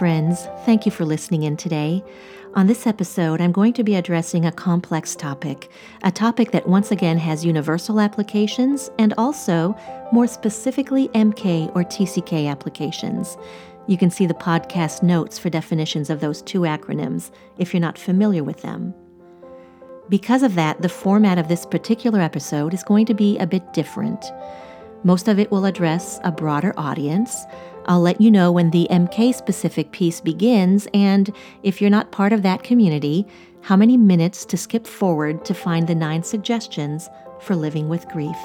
friends, thank you for listening in today. On this episode, I'm going to be addressing a complex topic, a topic that once again has universal applications and also, more specifically, MK or TCK applications. You can see the podcast notes for definitions of those two acronyms if you're not familiar with them. Because of that, the format of this particular episode is going to be a bit different. Most of it will address a broader audience. I'll let you know when the MK-specific piece begins, and if you're not part of that community, how many minutes to skip forward to find the 9 suggestions for living with grief.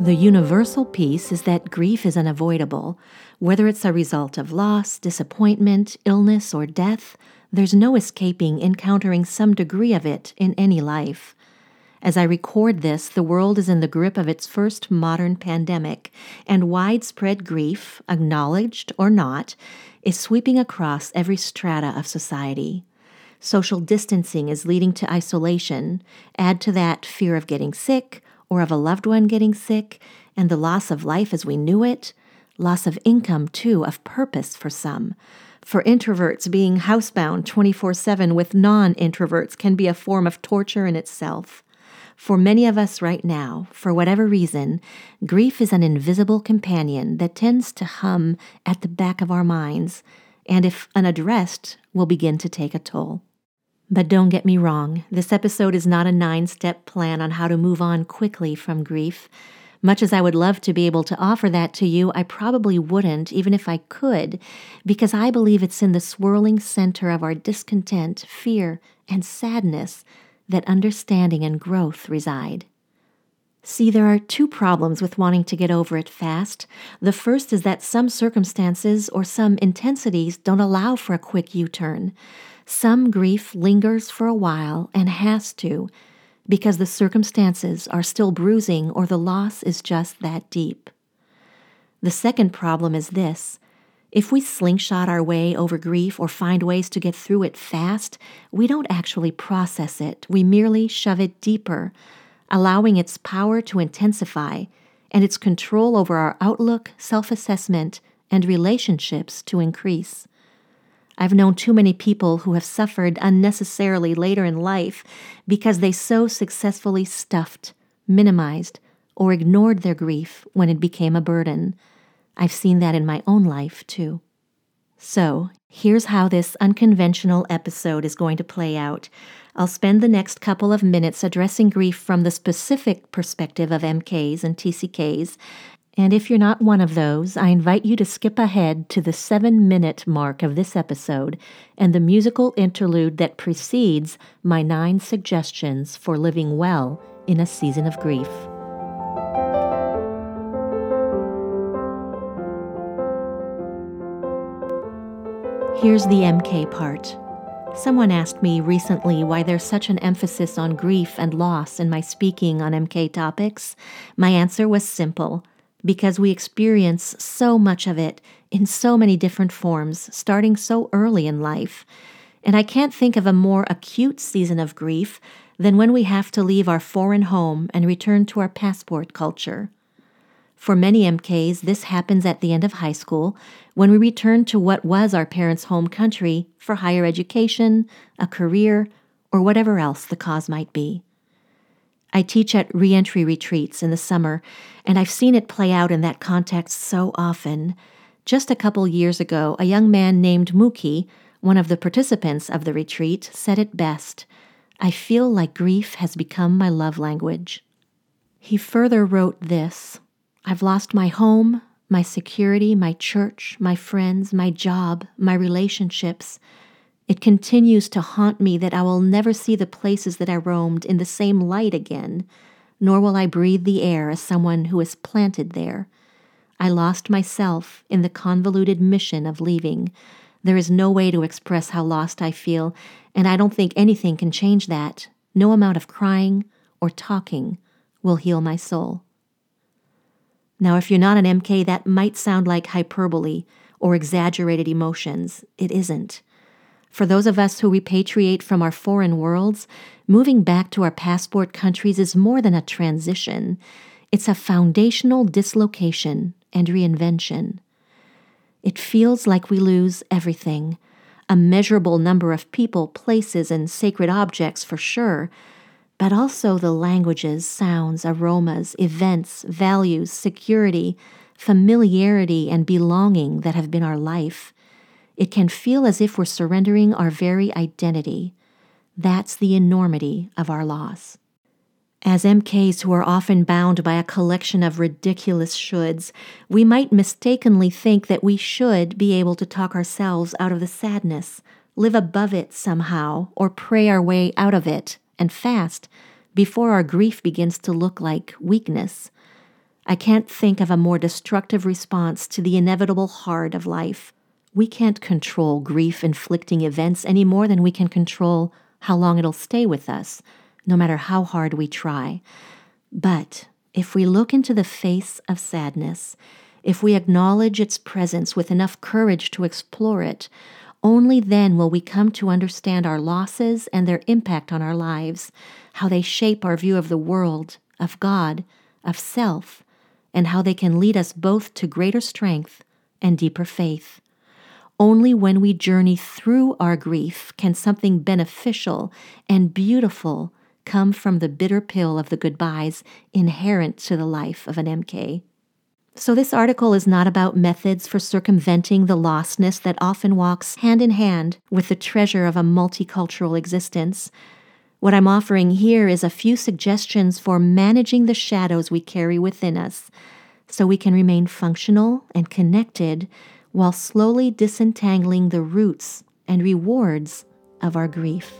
The universal piece is that grief is unavoidable. Whether it's a result of loss, disappointment, illness, or death, there's no escaping encountering some degree of it in any life. As I record this, the world is in the grip of its first modern pandemic, and widespread grief, acknowledged or not, is sweeping across every strata of society. Social distancing is leading to isolation. Add to that fear of getting sick, or of a loved one getting sick, and the loss of life as we knew it, loss of income too, of purpose for some. For introverts, being housebound 24/7 with non-introverts can be a form of torture in itself. For many of us right now, for whatever reason, grief is an invisible companion that tends to hum at the back of our minds, and if unaddressed, will begin to take a toll. But don't get me wrong, this episode is not a 9-step plan on how to move on quickly from grief. Much as I would love to be able to offer that to you, I probably wouldn't, even if I could, because I believe it's in the swirling center of our discontent, fear, and sadness that understanding and growth reside. See, there are two problems with wanting to get over it fast. The first is that some circumstances or some intensities don't allow for a quick U-turn. Some grief lingers for a while and has to, because the circumstances are still bruising or the loss is just that deep. The second problem is this. If we slingshot our way over grief or find ways to get through it fast, we don't actually process it. We merely shove it deeper, allowing its power to intensify and its control over our outlook, self-assessment, and relationships to increase. I've known too many people who have suffered unnecessarily later in life because they so successfully stuffed, minimized, or ignored their grief when it became a burden. I've seen that in my own life, too. So, here's how this unconventional episode is going to play out. I'll spend the next couple of minutes addressing grief from the specific perspective of MKs and TCKs, and if you're not one of those, I invite you to skip ahead to the 7-minute mark of this episode and the musical interlude that precedes my 9 suggestions for living well in a season of grief. Here's the MK part. Someone asked me recently why there's such an emphasis on grief and loss in my speaking on MK topics. My answer was simple. Because we experience so much of it in so many different forms, starting so early in life. And I can't think of a more acute season of grief than when we have to leave our foreign home and return to our passport culture. For many MKs, this happens at the end of high school, when we return to what was our parents' home country for higher education, a career, or whatever else the cause might be. I teach at reentry retreats in the summer, and I've seen it play out in that context so often. Just a couple years ago, a young man named Muki, one of the participants of the retreat, said it best, "I feel like grief has become my love language." He further wrote this, "I've lost my home, my security, my church, my friends, my job, my relationships. It continues to haunt me that I will never see the places that I roamed in the same light again, nor will I breathe the air as someone who is planted there. I lost myself in the convoluted mission of leaving. There is no way to express how lost I feel, and I don't think anything can change that. No amount of crying or talking will heal my soul." Now, if you're not an MK, that might sound like hyperbole or exaggerated emotions. It isn't. For those of us who repatriate from our foreign worlds, moving back to our passport countries is more than a transition. It's a foundational dislocation and reinvention. It feels like we lose everything, a measurable number of people, places, and sacred objects for sure, but also the languages, sounds, aromas, events, values, security, familiarity, and belonging that have been our life. It can feel as if we're surrendering our very identity. That's the enormity of our loss. As MKs who are often bound by a collection of ridiculous shoulds, we might mistakenly think that we should be able to talk ourselves out of the sadness, live above it somehow, or pray our way out of it and fast before our grief begins to look like weakness. I can't think of a more destructive response to the inevitable hard of life. We can't control grief-inflicting events any more than we can control how long it'll stay with us, no matter how hard we try. But if we look into the face of sadness, if we acknowledge its presence with enough courage to explore it, only then will we come to understand our losses and their impact on our lives, how they shape our view of the world, of God, of self, and how they can lead us both to greater strength and deeper faith. Only when we journey through our grief can something beneficial and beautiful come from the bitter pill of the goodbyes inherent to the life of an MK. So this article is not about methods for circumventing the lostness that often walks hand in hand with the treasure of a multicultural existence. What I'm offering here is a few suggestions for managing the shadows we carry within us so we can remain functional and connected while slowly disentangling the roots and rewards of our grief.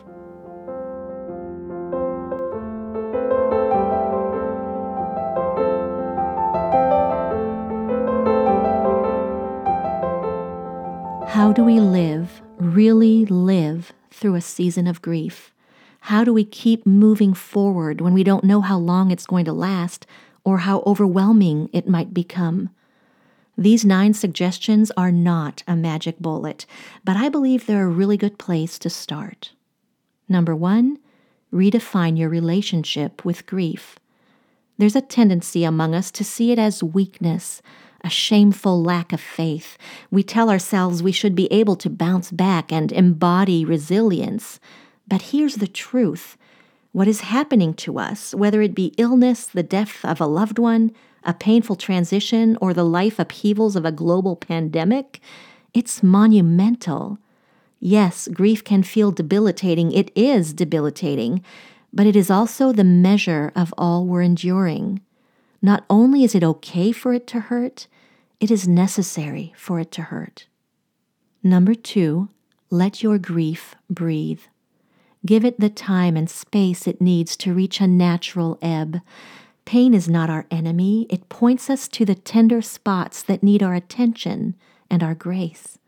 How do we live, really live, through a season of grief? How do we keep moving forward when we don't know how long it's going to last or how overwhelming it might become? These 9 suggestions are not a magic bullet, but I believe they're a really good place to start. Number 1, redefine your relationship with grief. There's a tendency among us to see it as weakness, a shameful lack of faith. We tell ourselves we should be able to bounce back and embody resilience. But here's the truth. What is happening to us, whether it be illness, the death of a loved one, a painful transition, or the life upheavals of a global pandemic, it's monumental. Yes, grief can feel debilitating. It is debilitating, but it is also the measure of all we're enduring. Not only is it okay for it to hurt, it is necessary for it to hurt. Number 2, let your grief breathe. Give it the time and space it needs to reach a natural ebb. Pain is not our enemy. It points us to the tender spots that need our attention and our grace.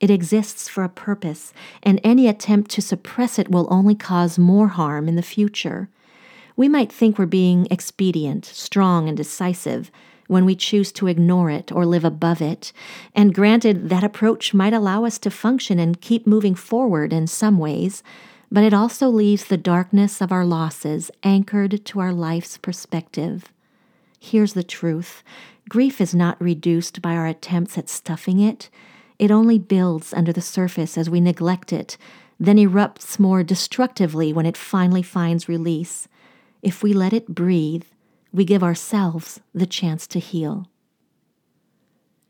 It exists for a purpose, and any attempt to suppress it will only cause more harm in the future. We might think we're being expedient, strong, and decisive when we choose to ignore it or live above it. And granted, that approach might allow us to function and keep moving forward in some ways, but it also leaves the darkness of our losses anchored to our life's perspective. Here's the truth. Grief is not reduced by our attempts at stuffing it. It only builds under the surface as we neglect it, then erupts more destructively when it finally finds release. If we let it breathe, we give ourselves the chance to heal.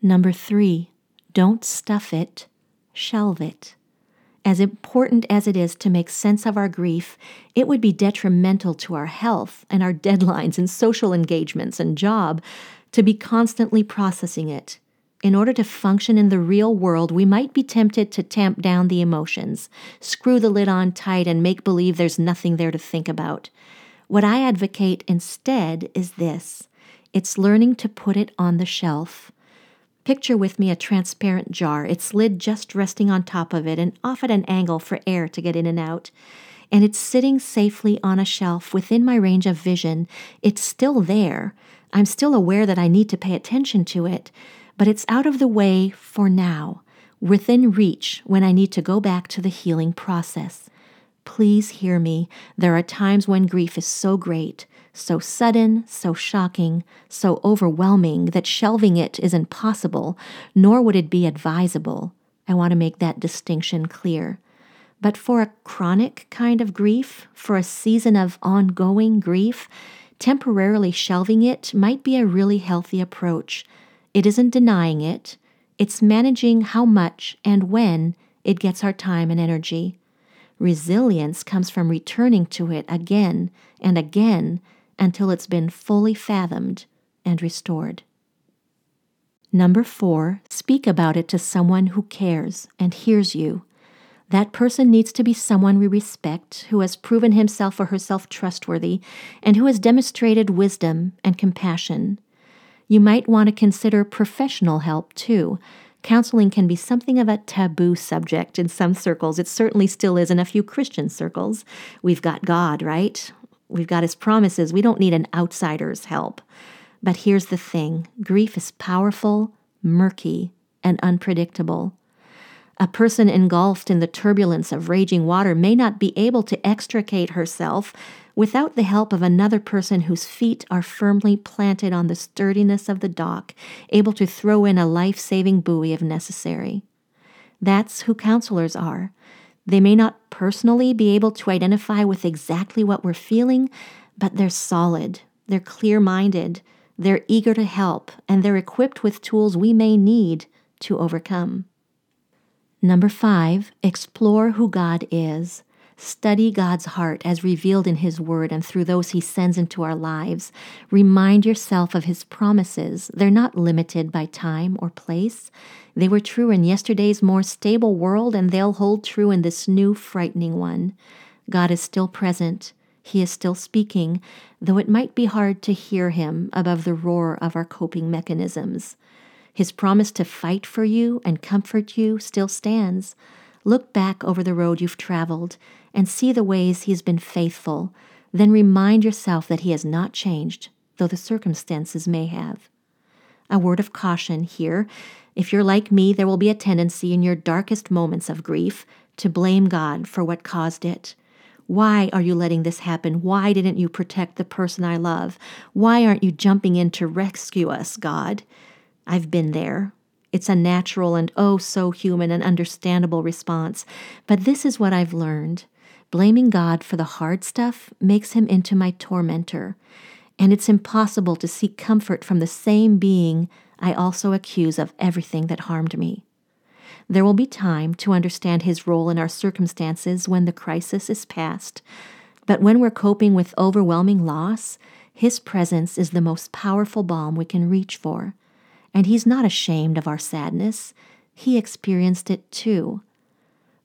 Number 3, don't stuff it, shelve it. As important as it is to make sense of our grief, it would be detrimental to our health and our deadlines and social engagements and job to be constantly processing it. In order to function in the real world, we might be tempted to tamp down the emotions, screw the lid on tight, and make believe there's nothing there to think about. What I advocate instead is this. It's learning to put it on the shelf. Picture with me a transparent jar, its lid just resting on top of it and off at an angle for air to get in and out. And it's sitting safely on a shelf within my range of vision. It's still there. I'm still aware that I need to pay attention to it, but it's out of the way for now, within reach when I need to go back to the healing process. Please hear me. There are times when grief is so great, so sudden, so shocking, so overwhelming that shelving it is impossible, nor would it be advisable. I want to make that distinction clear. But for a chronic kind of grief, for a season of ongoing grief, temporarily shelving it might be a really healthy approach. It isn't denying it. It's managing how much and when it gets our time and energy. Resilience comes from returning to it again and again until it's been fully fathomed and restored. Number 4, speak about it to someone who cares and hears you. That person needs to be someone we respect, who has proven himself or herself trustworthy, and who has demonstrated wisdom and compassion. You might want to consider professional help, too. Counseling can be something of a taboo subject in some circles. It certainly still is in a few Christian circles. We've got God, right? We've got His promises. We don't need an outsider's help. But here's the thing. Grief is powerful, murky, and unpredictable. A person engulfed in the turbulence of raging water may not be able to extricate herself without the help of another person whose feet are firmly planted on the sturdiness of the dock, able to throw in a life-saving buoy if necessary. That's who counselors are. They may not personally be able to identify with exactly what we're feeling, but they're solid, they're clear-minded, they're eager to help, and they're equipped with tools we may need to overcome. Number 5, explore who God is. Study God's heart as revealed in His Word and through those He sends into our lives. Remind yourself of His promises. They're not limited by time or place. They were true in yesterday's more stable world, and they'll hold true in this new, frightening one. God is still present. He is still speaking, though it might be hard to hear Him above the roar of our coping mechanisms. His promise to fight for you and comfort you still stands. Look back over the road you've traveled and see the ways He's been faithful. Then remind yourself that He has not changed, though the circumstances may have. A word of caution here. If you're like me, there will be a tendency in your darkest moments of grief to blame God for what caused it. Why are you letting this happen? Why didn't you protect the person I love? Why aren't you jumping in to rescue us, God? I've been there. It's a natural and oh so human and understandable response. But this is what I've learned. Blaming God for the hard stuff makes Him into my tormentor. And it's impossible to seek comfort from the same being I also accuse of everything that harmed me. There will be time to understand His role in our circumstances when the crisis is past. But when we're coping with overwhelming loss, His presence is the most powerful balm we can reach for. And He's not ashamed of our sadness. He experienced it too.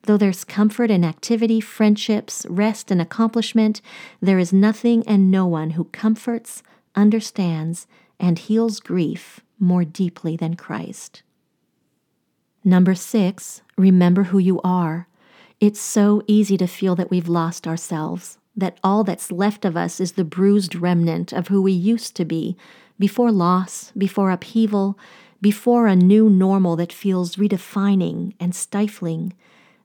Though there's comfort in activity, friendships, rest, and accomplishment, there is nothing and no one who comforts, understands, and heals grief more deeply than Christ. Number 6, remember who you are. It's so easy to feel that we've lost ourselves, that all that's left of us is the bruised remnant of who we used to be, before loss, before upheaval, before a new normal that feels redefining and stifling.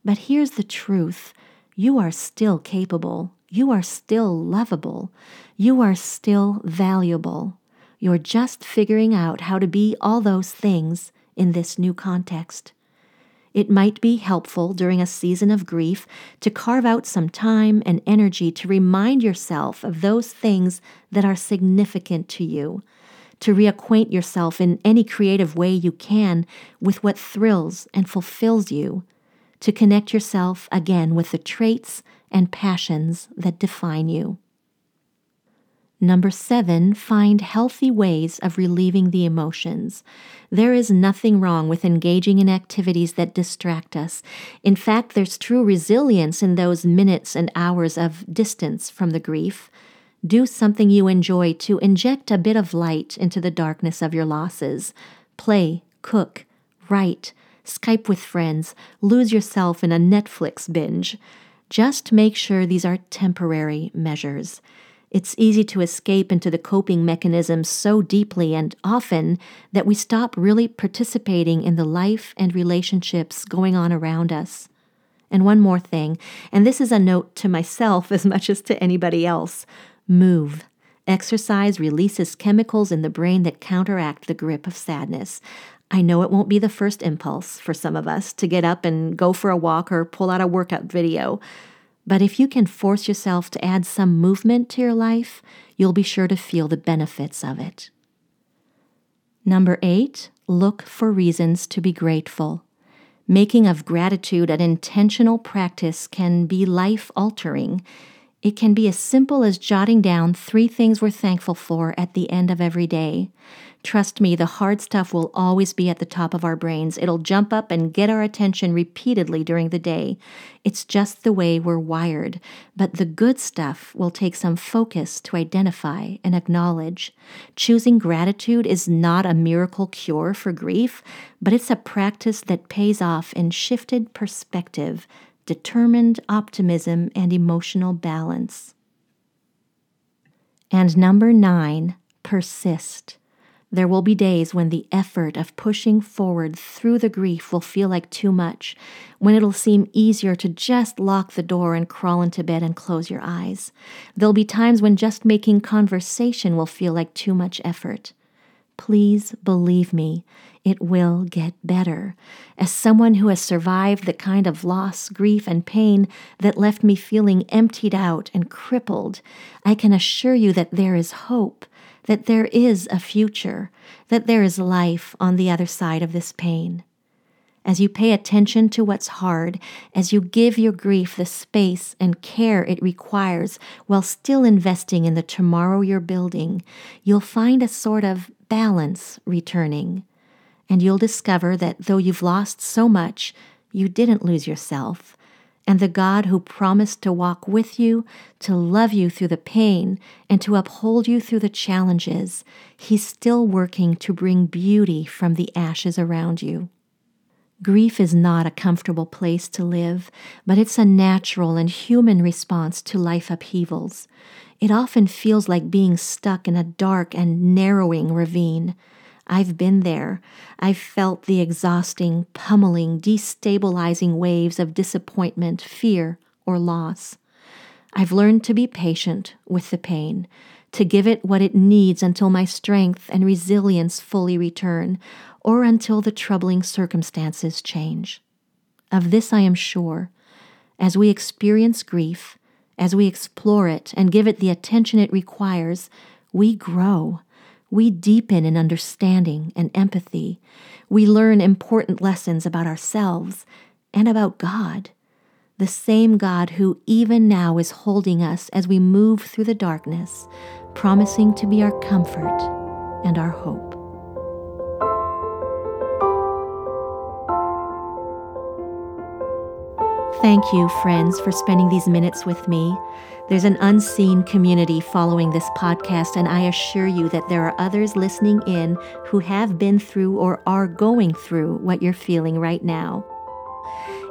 But here's the truth. You are still capable. You are still lovable. You are still valuable. You're just figuring out how to be all those things in this new context. It might be helpful during a season of grief to carve out some time and energy to remind yourself of those things that are significant to you, to reacquaint yourself in any creative way you can with what thrills and fulfills you, to connect yourself again with the traits and passions that define you. Number 7, find healthy ways of relieving the emotions. There is nothing wrong with engaging in activities that distract us. In fact, there's true resilience in those minutes and hours of distance from the grief. Do something you enjoy to inject a bit of light into the darkness of your losses. Play, cook, write, Skype with friends, lose yourself in a Netflix binge. Just make sure these are temporary measures. It's easy to escape into the coping mechanisms so deeply and often that we stop really participating in the life and relationships going on around us. And one more thing, and this is a note to myself as much as to anybody else, move. Exercise releases chemicals in the brain that counteract the grip of sadness. I know it won't be the first impulse for some of us to get up and go for a walk or pull out a workout video. But if you can force yourself to add some movement to your life, you'll be sure to feel the benefits of it. Number 8, look for reasons to be grateful. Making of gratitude an intentional practice can be life-altering. It can be as simple as jotting down 3 things we're thankful for at the end of every day. Trust me, the hard stuff will always be at the top of our brains. It'll jump up and get our attention repeatedly during the day. It's just the way we're wired. But the good stuff will take some focus to identify and acknowledge. Choosing gratitude is not a miracle cure for grief, but it's a practice that pays off in shifted perspective, determined optimism, and emotional balance. And number 9, persist. There will be days when the effort of pushing forward through the grief will feel like too much, when it'll seem easier to just lock the door and crawl into bed and close your eyes. There'll be times when just making conversation will feel like too much effort. Please believe me, it will get better. As someone who has survived the kind of loss, grief, and pain that left me feeling emptied out and crippled, I can assure you that there is hope, that there is a future, that there is life on the other side of this pain. As you pay attention to what's hard, as you give your grief the space and care it requires while still investing in the tomorrow you're building, you'll find a sort of balance returning. And you'll discover that though you've lost so much, you didn't lose yourself. And the God who promised to walk with you, to love you through the pain, and to uphold you through the challenges, He's still working to bring beauty from the ashes around you. Grief is not a comfortable place to live, but it's a natural and human response to life upheavals. It often feels like being stuck in a dark and narrowing ravine. I've been there. I've felt the exhausting, pummeling, destabilizing waves of disappointment, fear, or loss. I've learned to be patient with the pain, to give it what it needs until my strength and resilience fully return, or until the troubling circumstances change. Of this I am sure. As we experience grief, as we explore it and give it the attention it requires, we grow. We deepen in understanding and empathy. We learn important lessons about ourselves and about God, the same God who even now is holding us as we move through the darkness, promising to be our comfort and our hope. Thank you, friends, for spending these minutes with me. There's an unseen community following this podcast, and I assure you that there are others listening in who have been through or are going through what you're feeling right now.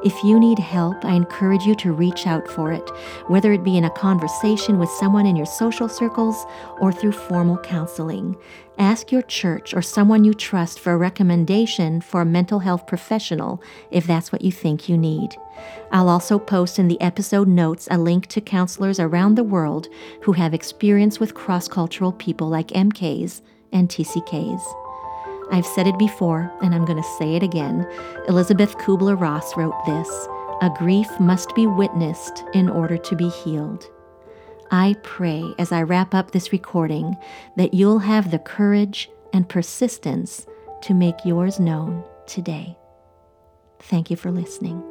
If you need help, I encourage you to reach out for it, whether it be in a conversation with someone in your social circles or through formal counseling. Ask your church or someone you trust for a recommendation for a mental health professional if that's what you think you need. I'll also post in the episode notes a link to counselors around the world who have experience with cross-cultural people like MKs and TCKs. I've said it before, and I'm going to say it again. Elizabeth Kubler-Ross wrote this: "A grief must be witnessed in order to be healed." I pray as I wrap up this recording that you'll have the courage and persistence to make yours known today. Thank you for listening.